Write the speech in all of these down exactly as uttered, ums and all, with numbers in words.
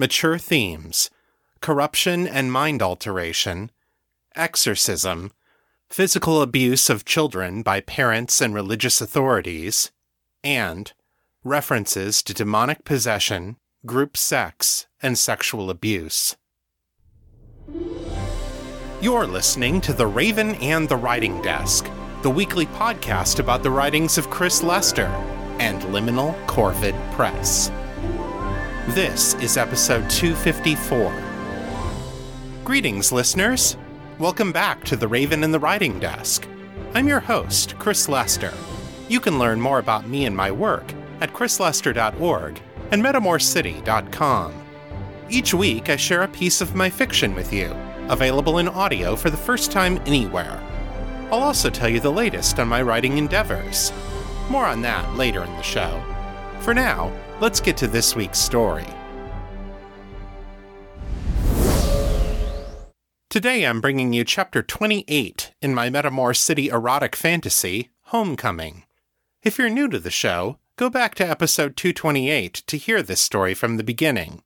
mature themes, corruption and mind alteration, exorcism, physical abuse of children by parents and religious authorities, and references to demonic possession, group sex, and sexual abuse. You're listening to The Raven and the Writing Desk, the weekly podcast about the writings of Chris Lester and Liminal Corvid Press. This is episode two fifty-four. Greetings, listeners. Welcome back to The Raven and the Writing Desk. I'm your host, Chris Lester. You can learn more about me and my work at chris lester dot org and metamor city dot com. Each week, I share a piece of my fiction with you, available in audio for the first time anywhere. I'll also tell you the latest on my writing endeavors. More on that later in the show. For now, let's get to this week's story. Today I'm bringing you chapter twenty-eight in my Metamor City erotic fantasy, Homecoming. If you're new to the show, go back to episode two twenty-eight to hear this story from the beginning.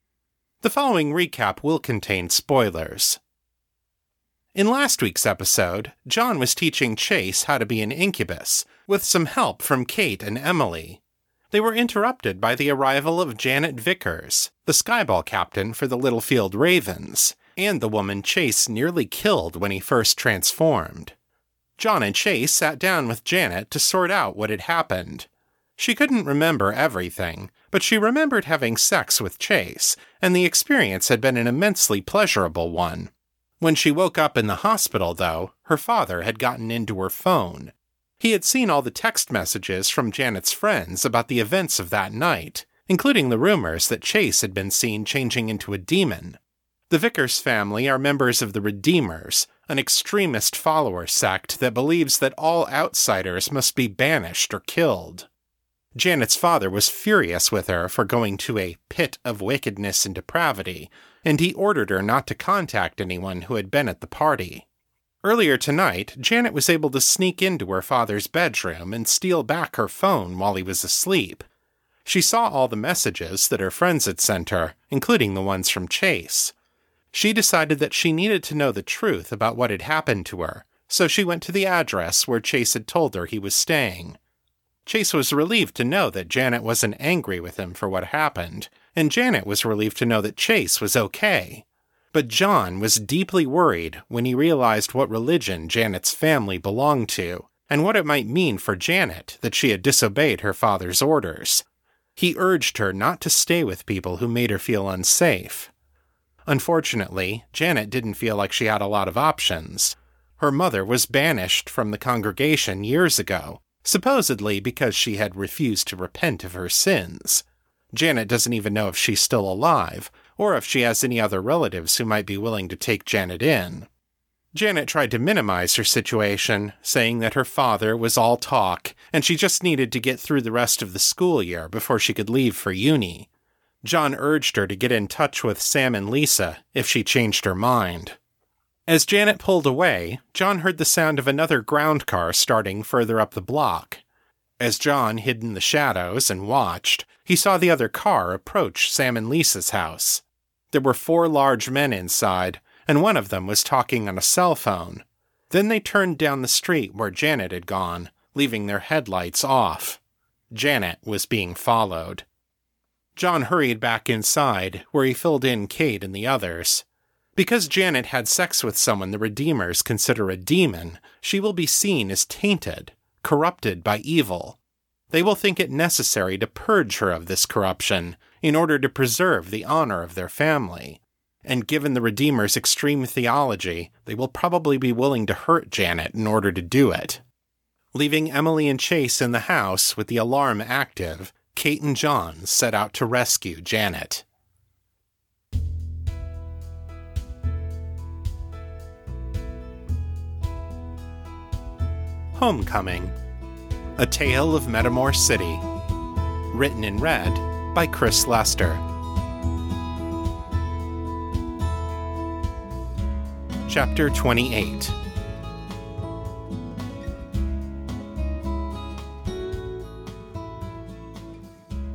The following recap will contain spoilers. In last week's episode, John was teaching Chase how to be an incubus, with some help from Kate and Emily. They were interrupted by the arrival of Janet Vickers, the skyball captain for the Littlefield Ravens, and the woman Chase nearly killed when he first transformed. John and Chase sat down with Janet to sort out what had happened. She couldn't remember everything, but she remembered having sex with Chase, and the experience had been an immensely pleasurable one. When she woke up in the hospital, though, her father had gotten into her phone. He had seen all the text messages from Janet's friends about the events of that night, including the rumors that Chase had been seen changing into a demon. The Vickers family are members of the Redeemers, an extremist follower sect that believes that all outsiders must be banished or killed. Janet's father was furious with her for going to a pit of wickedness and depravity, and he ordered her not to contact anyone who had been at the party. Earlier tonight, Janet was able to sneak into her father's bedroom and steal back her phone while he was asleep. She saw all the messages that her friends had sent her, including the ones from Chase. She decided that she needed to know the truth about what had happened to her, so she went to the address where Chase had told her he was staying. Chase was relieved to know that Janet wasn't angry with him for what happened, and Janet was relieved to know that Chase was okay. But John was deeply worried when he realized what religion Janet's family belonged to, and what it might mean for Janet that she had disobeyed her father's orders. He urged her not to stay with people who made her feel unsafe. Unfortunately, Janet didn't feel like she had a lot of options. Her mother was banished from the congregation years ago, supposedly because she had refused to repent of her sins. Janet doesn't even know if she's still alive, or if she has any other relatives who might be willing to take Janet in. Janet tried to minimize her situation, saying that her father was all talk, and she just needed to get through the rest of the school year before she could leave for uni. John urged her to get in touch with Sam and Lisa if she changed her mind. As Janet pulled away, John heard the sound of another ground car starting further up the block. As John hid in the shadows and watched, he saw the other car approach Sam and Lisa's house. There were four large men inside, and one of them was talking on a cell phone. Then they turned down the street where Janet had gone, leaving their headlights off. Janet was being followed. John hurried back inside, where he filled in Kate and the others. Because Janet had sex with someone the Redeemers consider a demon, she will be seen as tainted, corrupted by evil. They will think it necessary to purge her of this corruption in order to preserve the honor of their family. And given the Redeemer's extreme theology, they will probably be willing to hurt Janet in order to do it. Leaving Emily and Chase in the house with the alarm active, Kate and John set out to rescue Janet. Homecoming, A Tale of Metamor City, written and read by Chris Lester. Chapter twenty-eight.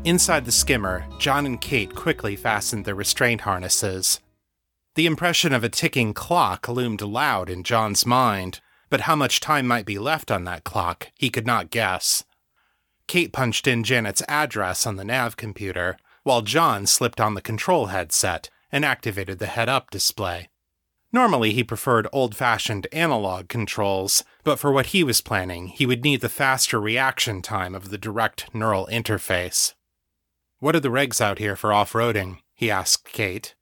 Inside the skimmer, John and Kate quickly fastened their restraint harnesses. The impression of a ticking clock loomed loud in John's mind, but how much time might be left on that clock, he could not guess. Kate punched in Janet's address on the nav computer, while John slipped on the control headset and activated the head-up display. Normally he preferred old-fashioned analog controls, but for what he was planning, he would need the faster reaction time of the direct neural interface. "What are the regs out here for off-roading?" he asked Kate.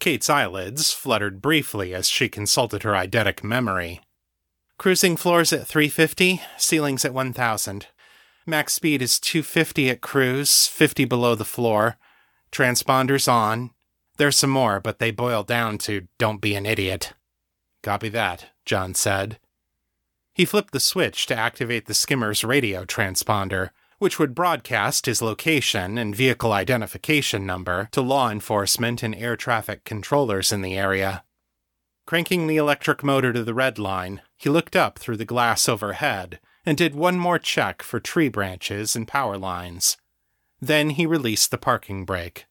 Kate's eyelids fluttered briefly as she consulted her eidetic memory. "Cruising floors at three fifty, ceilings at one thousand. Max speed is two fifty at cruise, fifty below the floor. Transponders on. There's some more, but they boil down to don't be an idiot." "Copy that," John said. He flipped the switch to activate the skimmer's radio transponder, which would broadcast his location and vehicle identification number to law enforcement and air traffic controllers in the area. Cranking the electric motor to the red line, he looked up through the glass overhead and did one more check for tree branches and power lines. Then he released the parking brake.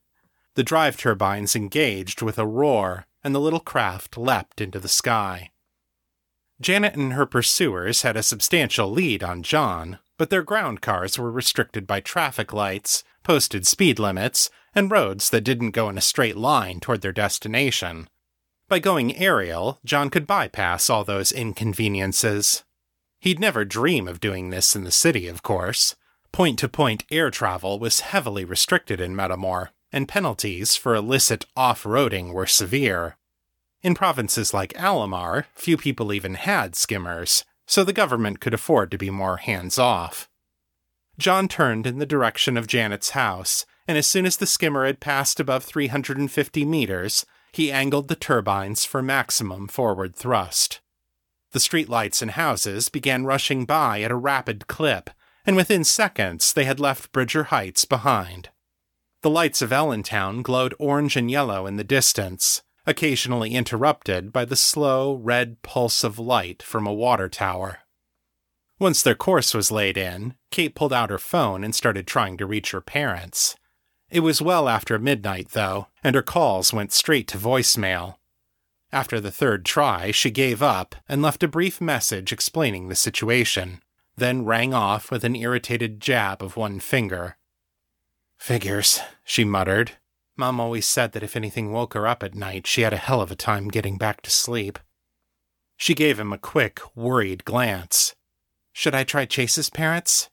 The drive turbines engaged with a roar, and the little craft leapt into the sky. Janet and her pursuers had a substantial lead on John, but their ground cars were restricted by traffic lights, posted speed limits, and roads that didn't go in a straight line toward their destination. By going aerial, John could bypass all those inconveniences. He'd never dream of doing this in the city, of course. Point-to-point air travel was heavily restricted in Metamor, and penalties for illicit off-roading were severe. In provinces like Alamar, few people even had skimmers, so the government could afford to be more hands-off. John turned in the direction of Janet's house, and as soon as the skimmer had passed above three hundred fifty meters, he angled the turbines for maximum forward thrust. The streetlights and houses began rushing by at a rapid clip, and within seconds they had left Bridger Heights behind. The lights of Ellentown glowed orange and yellow in the distance, occasionally interrupted by the slow, red pulse of light from a water tower. Once their course was laid in, Kate pulled out her phone and started trying to reach her parents. It was well after midnight, though, and her calls went straight to voicemail. After the third try, she gave up and left a brief message explaining the situation, then rang off with an irritated jab of one finger. "Figures," she muttered. "Mom always said that if anything woke her up at night, she had a hell of a time getting back to sleep." She gave him a quick, worried glance. "Should I try Chase's parents?"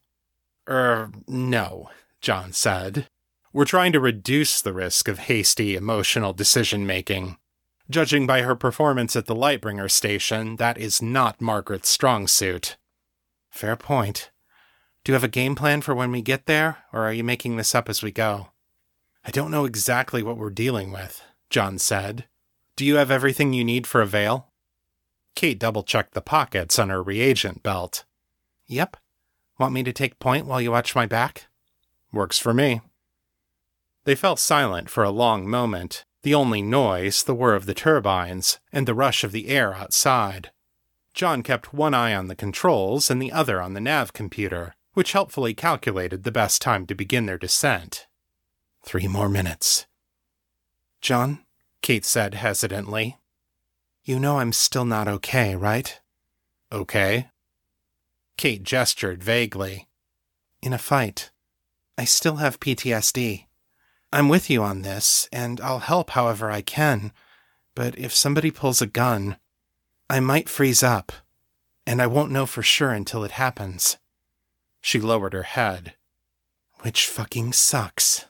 Er, no, John said. "We're trying to reduce the risk of hasty, emotional decision-making. Judging by her performance at the Lightbringer station, that is not Margaret's strong suit." "Fair point. Do you have a game plan for when we get there, or are you making this up as we go?" "I don't know exactly what we're dealing with," John said. "Do you have everything you need for a veil?" Kate double-checked the pockets on her reagent belt. "Yep. Want me to take point while you watch my back?" "Works for me." They fell silent for a long moment, the only noise the whir of the turbines and the rush of the air outside. John kept one eye on the controls and the other on the nav computer, which helpfully calculated the best time to begin their descent. Three more minutes. "John," Kate said hesitantly, "you know I'm still not okay, right?" "Okay?" Kate gestured vaguely. "In a fight. I still have P T S D. I'm with you on this, and I'll help however I can, but if somebody pulls a gun, I might freeze up, and I won't know for sure until it happens." She lowered her head. "Which fucking sucks."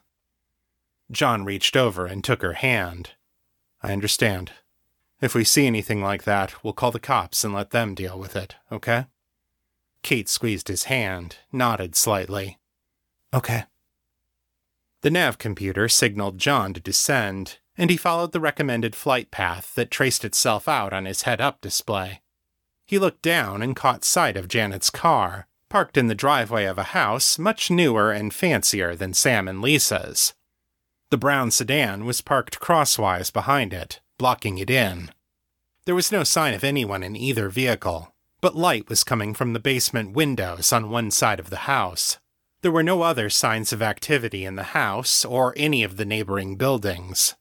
John reached over and took her hand. "I understand. If we see anything like that, we'll call the cops and let them deal with it, okay?" Kate squeezed his hand, nodded slightly. "Okay." The nav computer signaled John to descend, and he followed the recommended flight path that traced itself out on his head-up display. he looked down and caught sight of Janet's car, parked in the driveway of a house much newer and fancier than Sam and Lisa's. The brown sedan was parked crosswise behind it, blocking it in. There was no sign of anyone in either vehicle, but light was coming from the basement windows on one side of the house. There were no other signs of activity in the house or any of the neighboring buildings.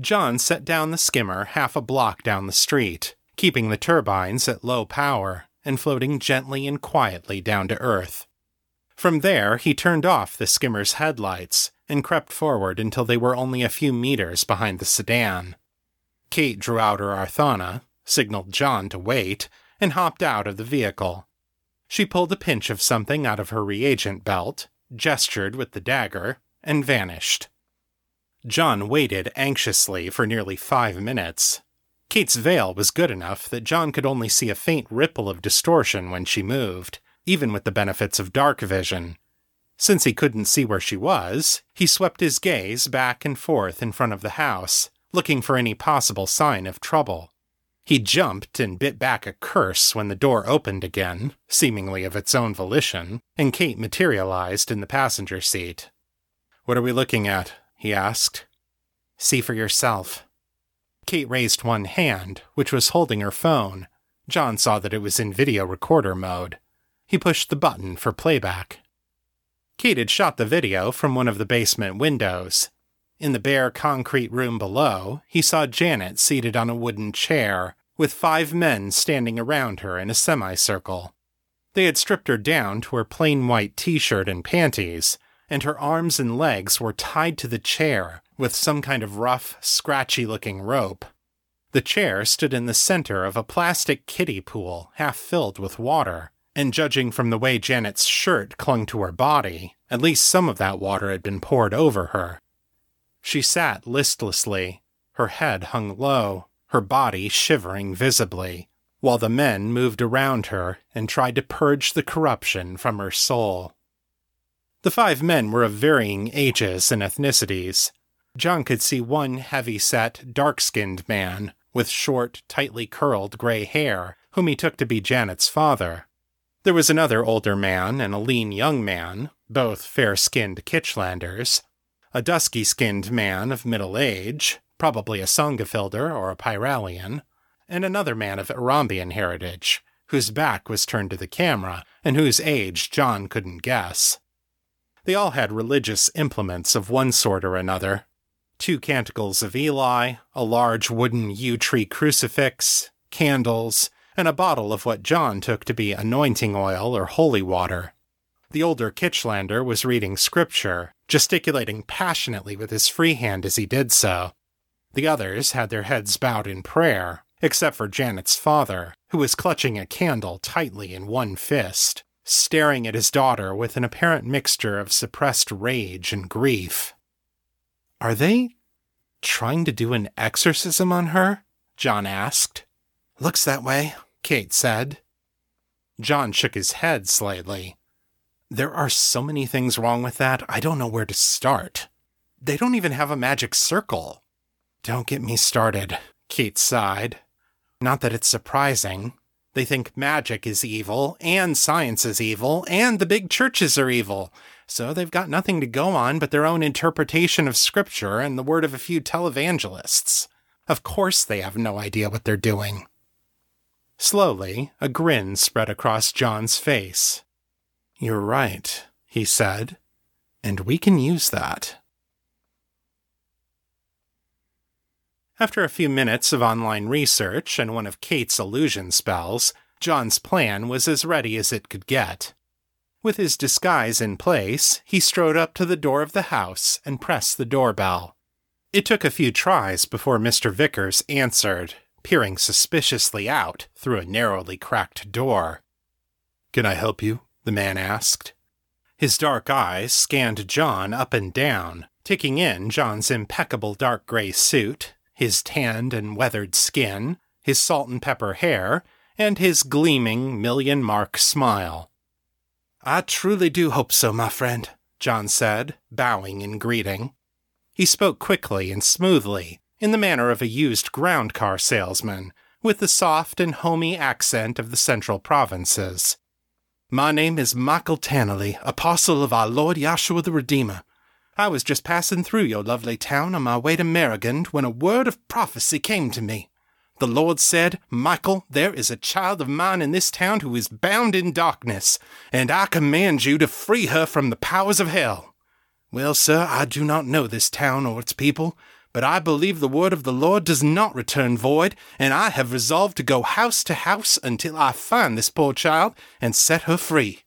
John set down the skimmer half a block down the street, keeping the turbines at low power and floating gently and quietly down to earth. From there, he turned off the skimmer's headlights and crept forward until they were only a few meters behind the sedan. Kate drew out her Arthana, signaled John to wait, and hopped out of the vehicle. She pulled a pinch of something out of her reagent belt, gestured with the dagger, and vanished. John waited anxiously for nearly five minutes. Kate's veil was good enough that John could only see a faint ripple of distortion when she moved, even with the benefits of dark vision. Since he couldn't see where she was, he swept his gaze back and forth in front of the house, looking for any possible sign of trouble. He jumped and bit back a curse when the door opened again, seemingly of its own volition, and Kate materialized in the passenger seat. "What are we looking at?" he asked. "See for yourself." Kate raised one hand, which was holding her phone. John saw that it was in video recorder mode. He pushed the button for playback. Kate had shot the video from one of the basement windows. In the bare concrete room below, he saw Janet seated on a wooden chair, with five men standing around her in a semicircle. They had stripped her down to her plain white t-shirt and panties, and her arms and legs were tied to the chair with some kind of rough, scratchy-looking rope. The chair stood in the center of a plastic kiddie pool half filled with water, and judging from the way Janet's shirt clung to her body, at least some of that water had been poured over her. She sat listlessly, her head hung low, her body shivering visibly, while the men moved around her and tried to purge the corruption from her soul. The five men were of varying ages and ethnicities. John could see one heavy-set, dark-skinned man with short, tightly curled gray hair, whom he took to be Janet's father. There was another older man and a lean young man, both fair-skinned Kitchlanders, a dusky-skinned man of middle age, probably a Songafilder or a Pyralian, and another man of Arambian heritage, whose back was turned to the camera, and whose age John couldn't guess. They all had religious implements of one sort or another. Two canticles of Eli, a large wooden yew-tree crucifix, candles, and a bottle of what John took to be anointing oil or holy water. The older Kitchlander was reading scripture, gesticulating passionately with his free hand as he did so. The others had their heads bowed in prayer, except for Janet's father, who was clutching a candle tightly in one fist, staring at his daughter with an apparent mixture of suppressed rage and grief. "Are they trying to do an exorcism on her?" John asked. "Looks that way," Kate said. John shook his head slightly. "There are so many things wrong with that, I don't know where to start. They don't even have a magic circle." "Don't get me started," Kate sighed. "Not that it's surprising. They think magic is evil, and science is evil, and the big churches are evil, so they've got nothing to go on but their own interpretation of scripture and the word of a few televangelists. Of course they have no idea what they're doing." Slowly, a grin spread across John's face. "You're right," he said, "and we can use that." After a few minutes of online research and one of Kate's illusion spells, John's plan was as ready as it could get. With his disguise in place, he strode up to the door of the house and pressed the doorbell. It took a few tries before Mister Vickers answered, peering suspiciously out through a narrowly cracked door. "Can I help you?" the man asked. His dark eyes scanned John up and down, taking in John's impeccable dark gray suit, his tanned and weathered skin, his salt and pepper hair, and his gleaming million-mark smile. "I truly do hope so, my friend," John said, bowing in greeting. He spoke quickly and smoothly, in the manner of a used ground car salesman, with the soft and homey accent of the central provinces. My name is Michael Tannily, Apostle of our Lord Yahshua the Redeemer. I was just passing through your lovely town on my way to Merrigan when a word of prophecy came to me. The Lord said, Michael, there is a child of mine in this town who is bound in darkness, and I command you to free her from the powers of hell. Well, sir, I do not know this town or its people, but I believe the word of the Lord does not return void, and I have resolved to go house to house until I find this poor child and set her free.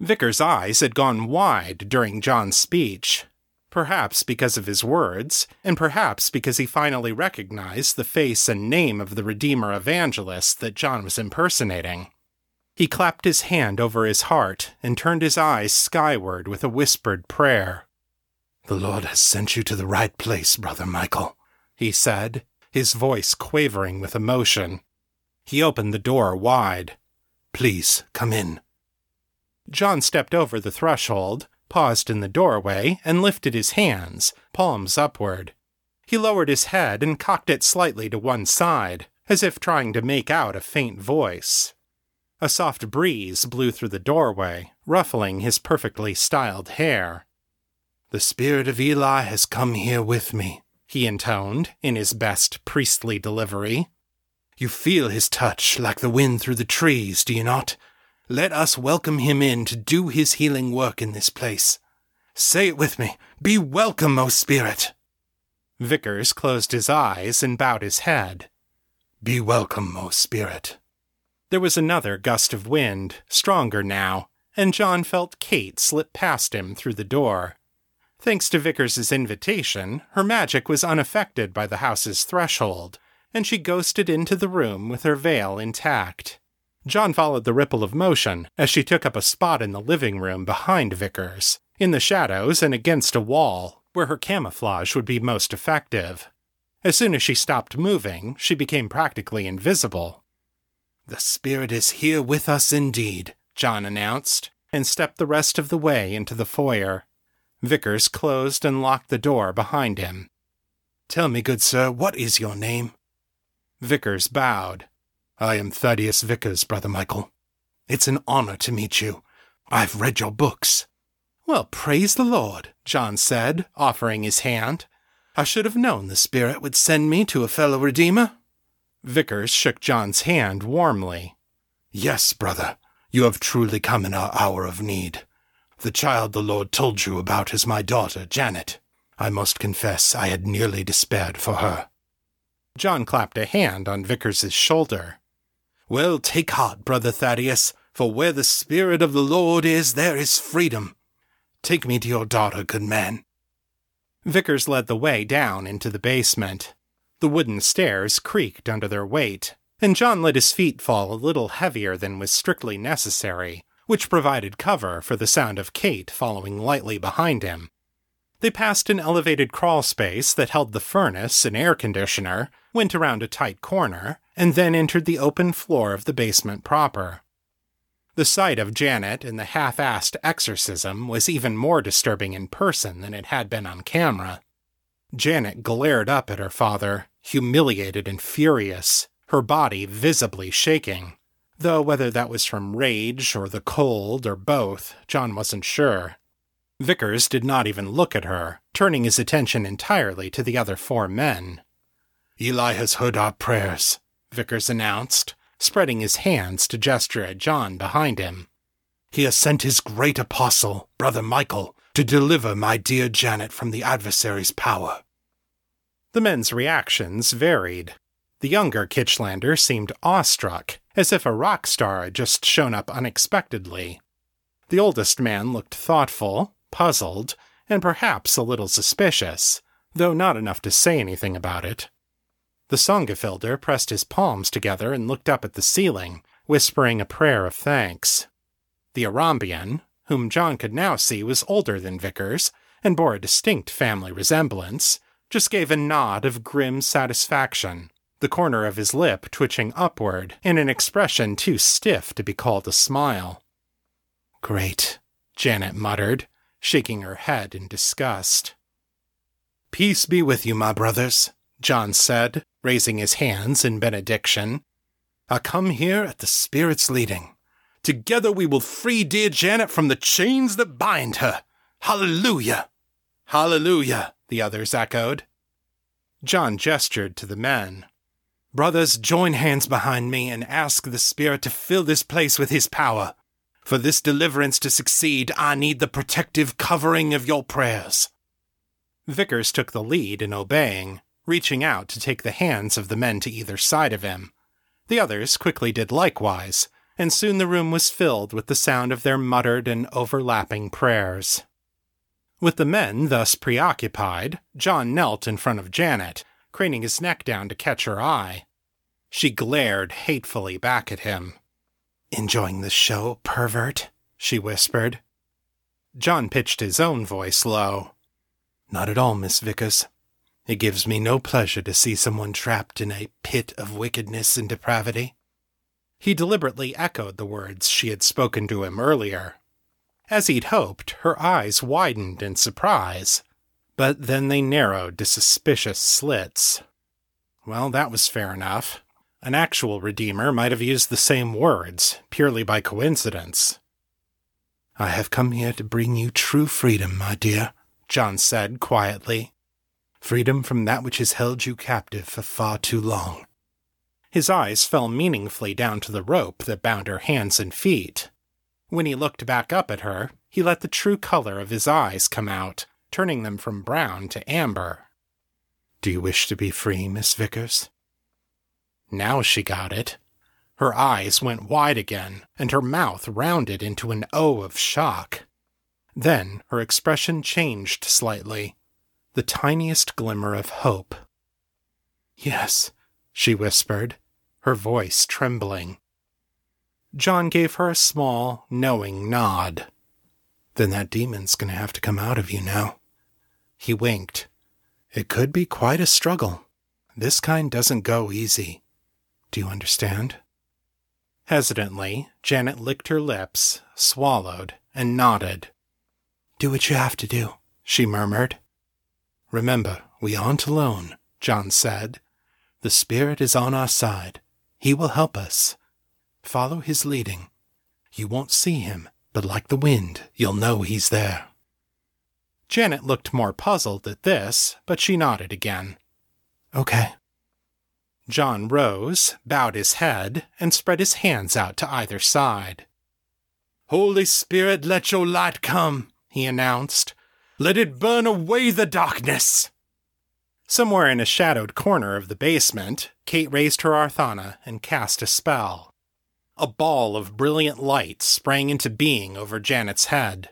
Vicker's eyes had gone wide during John's speech, perhaps because of his words, and perhaps because he finally recognized the face and name of the Redeemer evangelist that John was impersonating. He clapped his hand over his heart and turned his eyes skyward with a whispered prayer. The Lord has sent you to the right place, Brother Michael, he said, his voice quavering with emotion. He opened the door wide. Please, come in. John stepped over the threshold, paused in the doorway, and lifted his hands, palms upward. He lowered his head and cocked it slightly to one side, as if trying to make out a faint voice. A soft breeze blew through the doorway, ruffling his perfectly styled hair. The spirit of Eli has come here with me, he intoned, in his best priestly delivery. You feel his touch like the wind through the trees, do you not? Let us welcome him in to do his healing work in this place. Say it with me, be welcome, O Spirit! Vickers closed his eyes and bowed his head. Be welcome, O Spirit. There was another gust of wind, stronger now, and John felt Kate slip past him through the door. Thanks to Vickers's invitation, her magic was unaffected by the house's threshold, and she ghosted into the room with her veil intact. John followed the ripple of motion as she took up a spot in the living room behind Vickers, in the shadows and against a wall, where her camouflage would be most effective. As soon as she stopped moving, she became practically invisible. The spirit is here with us indeed, John announced, and stepped the rest of the way into the foyer. Vickers closed and locked the door behind him. Tell me, good sir, what is your name? Vickers bowed. I am Thaddeus Vickers, Brother Michael. It's an honor to meet you. I've read your books. Well, praise the Lord, John said, offering his hand. I should have known the Spirit would send me to a fellow Redeemer. Vickers shook John's hand warmly. Yes, brother, you have truly come in our hour of need. The child the Lord told you about is my daughter, Janet. I must confess I had nearly despaired for her. John clapped a hand on Vickers's shoulder. Well, take heart, Brother Thaddeus, for where the Spirit of the Lord is, there is freedom. Take me to your daughter, good man. Vickers led the way down into the basement. The wooden stairs creaked under their weight, and John let his feet fall a little heavier than was strictly necessary, which provided cover for the sound of Kate following lightly behind him. They passed an elevated crawl space that held the furnace and air conditioner, went around a tight corner, and then entered the open floor of the basement proper. The sight of Janet and the half-assed exorcism was even more disturbing in person than it had been on camera. Janet glared up at her father, humiliated and furious, her body visibly shaking. Though whether that was from rage or the cold or both, John wasn't sure. Vickers did not even look at her, turning his attention entirely to the other four men. Eli has heard our prayers, Vickers announced, spreading his hands to gesture at John behind him. He has sent his great apostle, Brother Michael, to deliver my dear Janet from the adversary's power. The men's reactions varied. The younger Kitchlander seemed awestruck, as if a rock star had just shown up unexpectedly. The oldest man looked thoughtful, puzzled, and perhaps a little suspicious, though not enough to say anything about it. The Songafelder pressed his palms together and looked up at the ceiling, whispering a prayer of thanks. The Arambian, whom John could now see was older than Vickers, and bore a distinct family resemblance, just gave a nod of grim satisfaction, the corner of his lip twitching upward in an expression too stiff to be called a smile. Great, Janet muttered, shaking her head in disgust. Peace be with you, my brothers, John said, raising his hands in benediction. I come here at the Spirit's leading. Together we will free dear Janet from the chains that bind her. Hallelujah! Hallelujah! The others echoed. John gestured to the men. Brothers, join hands behind me and ask the Spirit to fill this place with his power. For this deliverance to succeed, I need the protective covering of your prayers. Vickers took the lead in obeying, reaching out to take the hands of the men to either side of him. The others quickly did likewise, and soon the room was filled with the sound of their muttered and overlapping prayers. With the men thus preoccupied, John knelt in front of Janet, craning his neck down to catch her eye. She glared hatefully back at him. "Enjoying the show, pervert?" she whispered. John pitched his own voice low. "Not at all, Miss Vickers. It gives me no pleasure to see someone trapped in a pit of wickedness and depravity." He deliberately echoed the words she had spoken to him earlier. As he'd hoped, her eyes widened in surprise, but then they narrowed to suspicious slits. Well, that was fair enough. An actual Redeemer might have used the same words, purely by coincidence. "I have come here to bring you true freedom, my dear," John said quietly. "Freedom from that which has held you captive for far too long." His eyes fell meaningfully down to the rope that bound her hands and feet. When he looked back up at her, he let the true color of his eyes come out, turning them from brown to amber. "Do you wish to be free, Miss Vickers?" Now she got it. Her eyes went wide again, and her mouth rounded into an O of shock. Then her expression changed slightly, the tiniest glimmer of hope. "Yes," she whispered, her voice trembling. John gave her a small, knowing nod. "Then that demon's going to have to come out of you now." He winked. "It could be quite a struggle. This kind doesn't go easy. Do you understand?" Hesitantly, Janet licked her lips, swallowed, and nodded. "Do what you have to do," she murmured. "Remember, we aren't alone," John said. "The Spirit is on our side. He will help us. Follow his leading. You won't see him, but like the wind, you'll know he's there." Janet looked more puzzled at this, but she nodded again. "Okay." John rose, bowed his head, and spread his hands out to either side. "Holy Spirit, let your light come," he announced. "Let it burn away the darkness." Somewhere in a shadowed corner of the basement, Kate raised her Arthana and cast a spell. A ball of brilliant light sprang into being over Janet's head.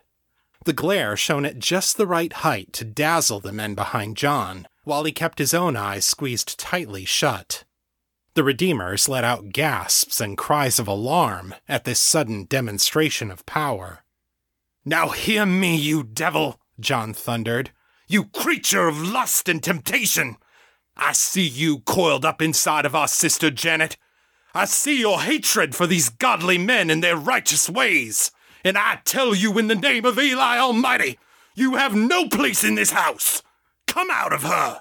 The glare shone at just the right height to dazzle the men behind John, while he kept his own eyes squeezed tightly shut. The Redeemers let out gasps and cries of alarm at this sudden demonstration of power. "Now hear me, you devil!" John thundered. "You creature of lust and temptation! I see you coiled up inside of our sister Janet. I see your hatred for these godly men and their righteous ways. And I tell you in the name of Eli Almighty, you have no place in this house! Come out of her!"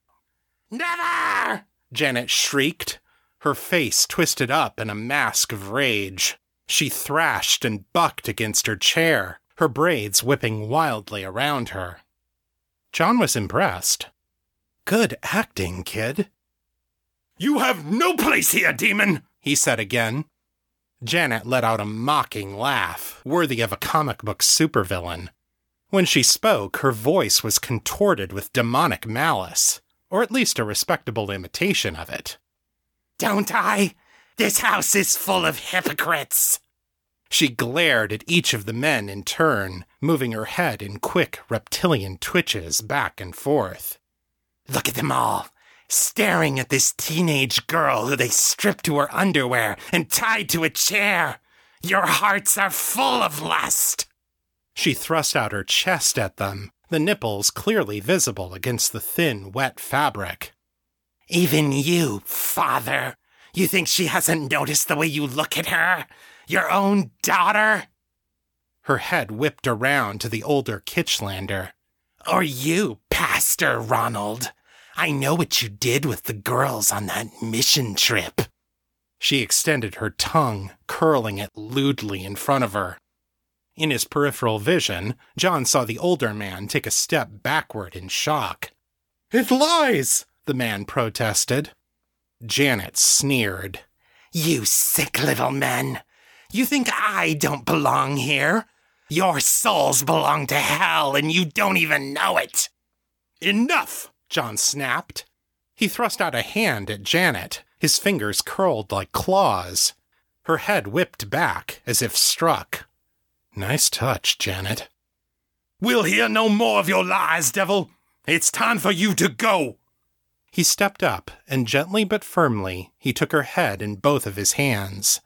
"Never!" Janet shrieked, her face twisted up in a mask of rage. She thrashed and bucked against her chair, her braids whipping wildly around her. John was impressed. "Good acting, kid." "You have no place here, demon," he said again. Janet let out a mocking laugh, worthy of a comic book supervillain. When she spoke, her voice was contorted with demonic malice, or at least a respectable imitation of it. "Don't I? This house is full of hypocrites." She glared at each of the men in turn, moving her head in quick reptilian twitches back and forth. "Look at them all, staring at this teenage girl who they stripped to her underwear and tied to a chair. Your hearts are full of lust." She thrust out her chest at them, the nipples clearly visible against the thin, wet fabric. "Even you, father. You think she hasn't noticed the way you look at her? Your own daughter?" Her head whipped around to the older Kitchlander. "Or you, Pastor Ronald. I know what you did with the girls on that mission trip. She extended her tongue, curling it lewdly in front of her. In his peripheral vision, John saw the older man take a step backward in shock. "It lies!" the man protested. Janet sneered. "You sick little men! You think I don't belong here? Your souls belong to hell and you don't even know it!" "Enough!" John snapped. He thrust out a hand at Janet, his fingers curled like claws. Her head whipped back as if struck. "Nice touch, Janet." "We'll hear no more of your lies, devil! It's time for you to go!" He stepped up, and gently but firmly, he took her head in both of his hands.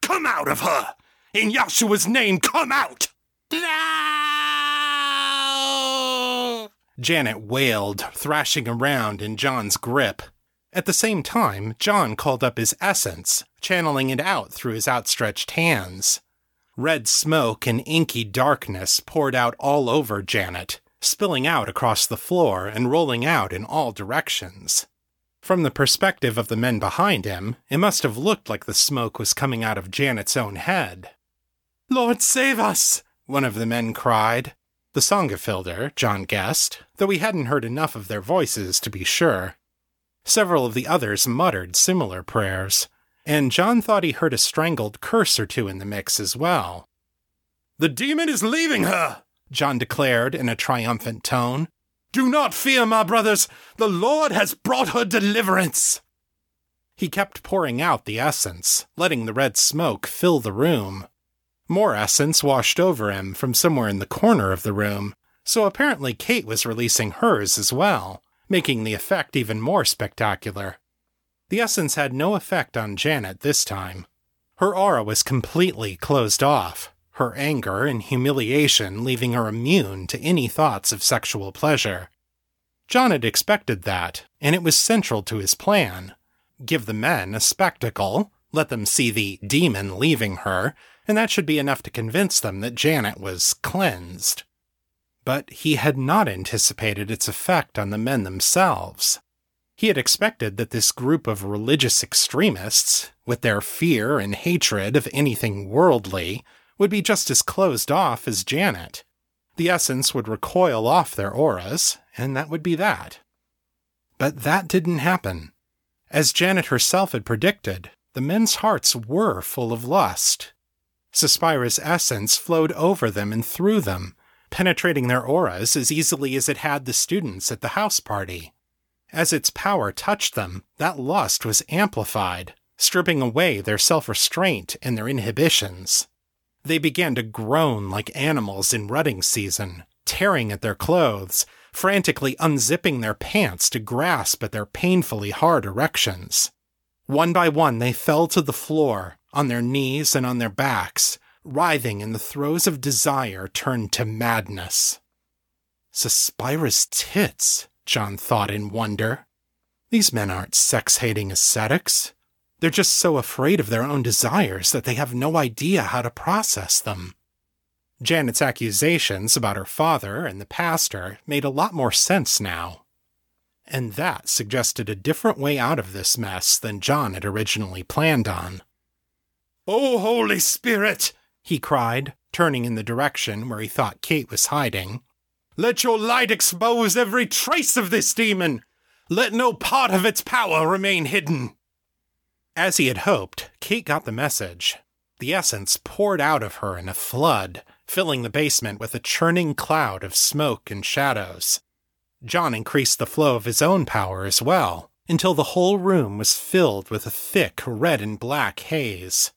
"Come out of her! In Yahshua's name, come out!" "No!" Janet wailed, thrashing around in John's grip. At the same time, John called up his essence, channeling it out through his outstretched hands. Red smoke and inky darkness poured out all over Janet, spilling out across the floor and rolling out in all directions. From the perspective of the men behind him, it must have looked like the smoke was coming out of Janet's own head. "Lord save us!" one of the men cried. The Songafilder, John guessed, though he hadn't heard enough of their voices to be sure. Several of the others muttered similar prayers, and John thought he heard a strangled curse or two in the mix as well. "The demon is leaving her!" John declared in a triumphant tone. "Do not fear, my brothers! The Lord has brought her deliverance!" He kept pouring out the essence, letting the red smoke fill the room. More essence washed over him from somewhere in the corner of the room, so apparently Kate was releasing hers as well, making the effect even more spectacular. The essence had no effect on Janet this time. Her aura was completely closed off, her anger and humiliation leaving her immune to any thoughts of sexual pleasure. John had expected that, and it was central to his plan. Give the men a spectacle, let them see the demon leaving her, and that should be enough to convince them that Janet was cleansed. But he had not anticipated its effect on the men themselves. He had expected that this group of religious extremists, with their fear and hatred of anything worldly, would be just as closed off as Janet. The essence would recoil off their auras, and that would be that. But that didn't happen. As Janet herself had predicted, the men's hearts were full of lust. Suspira's essence flowed over them and through them, penetrating their auras as easily as it had the students at the house party. As its power touched them, that lust was amplified, stripping away their self-restraint and their inhibitions. They began to groan like animals in rutting season, tearing at their clothes, frantically unzipping their pants to grasp at their painfully hard erections. One by one they fell to the floor, on their knees and on their backs, writhing in the throes of desire turned to madness. Suspira's tits, John thought in wonder. These men aren't sex-hating ascetics. They're just so afraid of their own desires that they have no idea how to process them. Janet's accusations about her father and the pastor made a lot more sense now. And that suggested a different way out of this mess than John had originally planned on. "Oh, Holy Spirit!" he cried, turning in the direction where he thought Kate was hiding. "Let your light expose every trace of this demon! Let no part of its power remain hidden!" As he had hoped, Kate got the message. The essence poured out of her in a flood, filling the basement with a churning cloud of smoke and shadows. John increased the flow of his own power as well, until the whole room was filled with a thick red and black haze.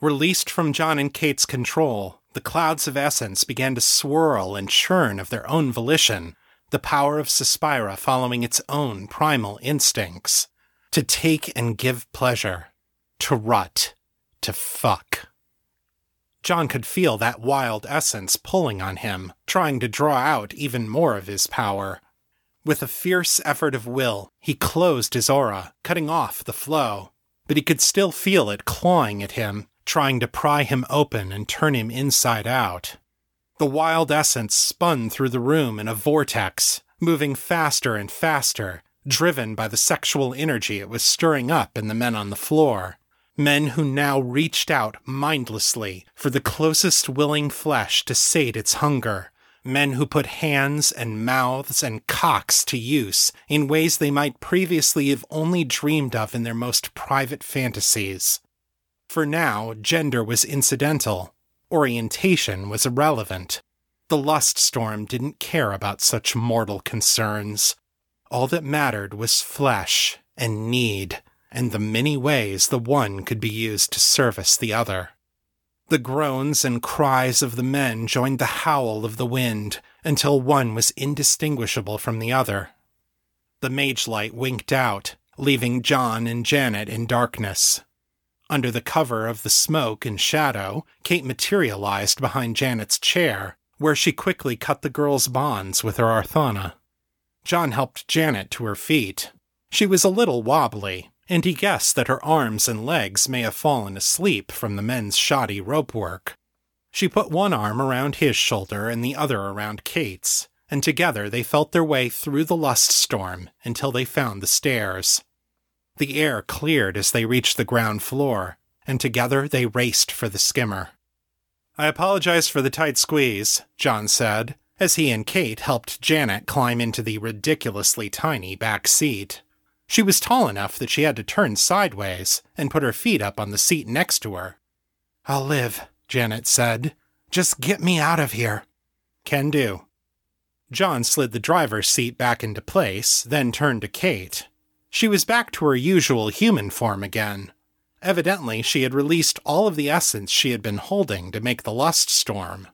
Released from John and Kate's control, the clouds of essence began to swirl and churn of their own volition, the power of Suspira following its own primal instincts. To take and give pleasure. To rut. To fuck. John could feel that wild essence pulling on him, trying to draw out even more of his power. With a fierce effort of will, he closed his aura, cutting off the flow, but he could still feel it clawing at him, trying to pry him open and turn him inside out. The wild essence spun through the room in a vortex, moving faster and faster, driven by the sexual energy it was stirring up in the men on the floor, men who now reached out mindlessly for the closest willing flesh to sate its hunger, men who put hands and mouths and cocks to use in ways they might previously have only dreamed of in their most private fantasies. For now, gender was incidental. Orientation was irrelevant. The lust storm didn't care about such mortal concerns. All that mattered was flesh and need, and the many ways the one could be used to service the other. The groans and cries of the men joined the howl of the wind, until one was indistinguishable from the other. The mage light winked out, leaving John and Janet in darkness. Under the cover of the smoke and shadow, Kate materialized behind Janet's chair, where she quickly cut the girl's bonds with her Arthana. John helped Janet to her feet. She was a little wobbly, and he guessed that her arms and legs may have fallen asleep from the men's shoddy rope work. She put one arm around his shoulder and the other around Kate's, and together they felt their way through the lust storm until they found the stairs. The air cleared as they reached the ground floor, and together they raced for the skimmer. "I apologize for the tight squeeze," John said, as he and Kate helped Janet climb into the ridiculously tiny back seat. She was tall enough that she had to turn sideways and put her feet up on the seat next to her. "I'll live," Janet said. "Just get me out of here." "Can do." John slid the driver's seat back into place, then turned to Kate. She was back to her usual human form again. Evidently, she had released all of the essence she had been holding to make the lust storm.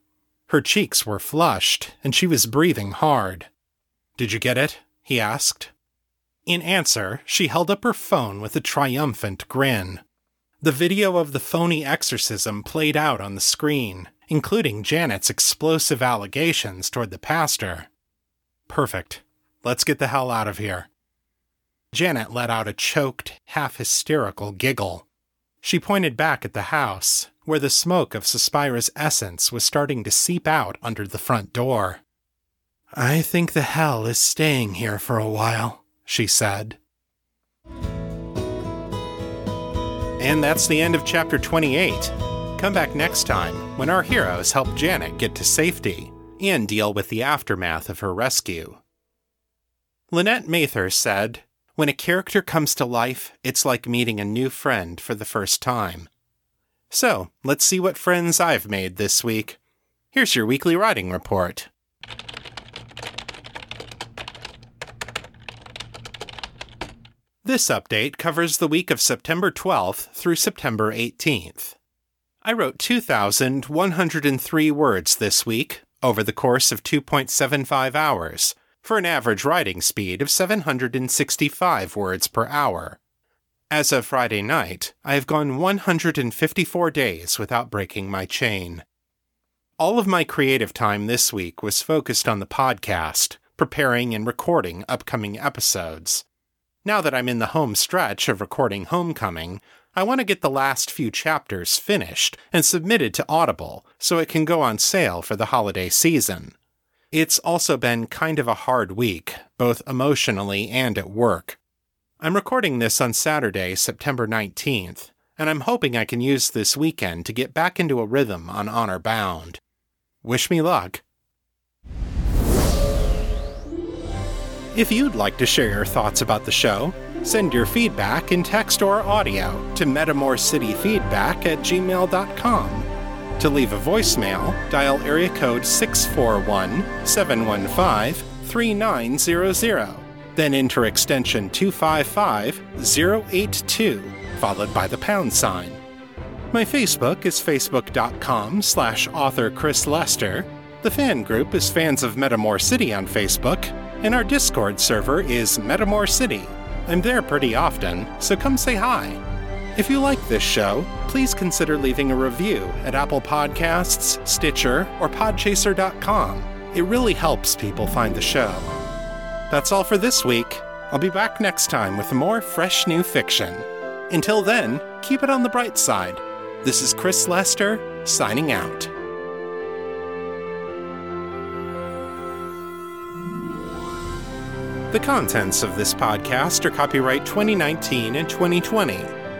Her cheeks were flushed, and she was breathing hard. "Did you get it?" he asked. In answer, she held up her phone with a triumphant grin. The video of the phony exorcism played out on the screen, including Janet's explosive allegations toward the pastor. "Perfect. Let's get the hell out of here." Janet let out a choked, half-hysterical giggle. She pointed back at the house, where the smoke of Suspira's essence was starting to seep out under the front door. "I think the hell is staying here for a while," she said. And that's the end of Chapter twenty-eight. Come back next time, when our heroes help Janet get to safety, and deal with the aftermath of her rescue. Lynette Mather said, "When a character comes to life, it's like meeting a new friend for the first time." So, let's see what friends I've made this week. Here's your weekly writing report. This update covers the week of September twelfth through September eighteenth. I wrote two thousand one hundred three words this week, over the course of two point seven five hours, for an average writing speed of seven hundred sixty-five words per hour. As of Friday night, I have gone one hundred fifty-four days without breaking my chain. All of my creative time this week was focused on the podcast, preparing and recording upcoming episodes. Now that I'm in the home stretch of recording Homecoming, I want to get the last few chapters finished and submitted to Audible so it can go on sale for the holiday season. It's also been kind of a hard week, both emotionally and at work. I'm recording this on Saturday, September nineteenth, and I'm hoping I can use this weekend to get back into a rhythm on Honor Bound. Wish me luck. If you'd like to share your thoughts about the show, send your feedback in text or audio to metamorcityfeedback at gmail dot com. To leave a voicemail, dial area code six four one, seven one five, three nine zero zero, then enter extension two five five, zero eight two, followed by the pound sign. My Facebook is facebook.com slash author Chris Lester. The fan group is Fans of Metamor City on Facebook, and our Discord server is Metamor City. I'm there pretty often, so come say hi. If you like this show, please consider leaving a review at Apple Podcasts, Stitcher, or Podchaser dot com. It really helps people find the show. That's all for this week. I'll be back next time with more fresh new fiction. Until then, keep it on the bright side. This is Chris Lester, signing out. The contents of this podcast are copyright twenty nineteen and twenty twenty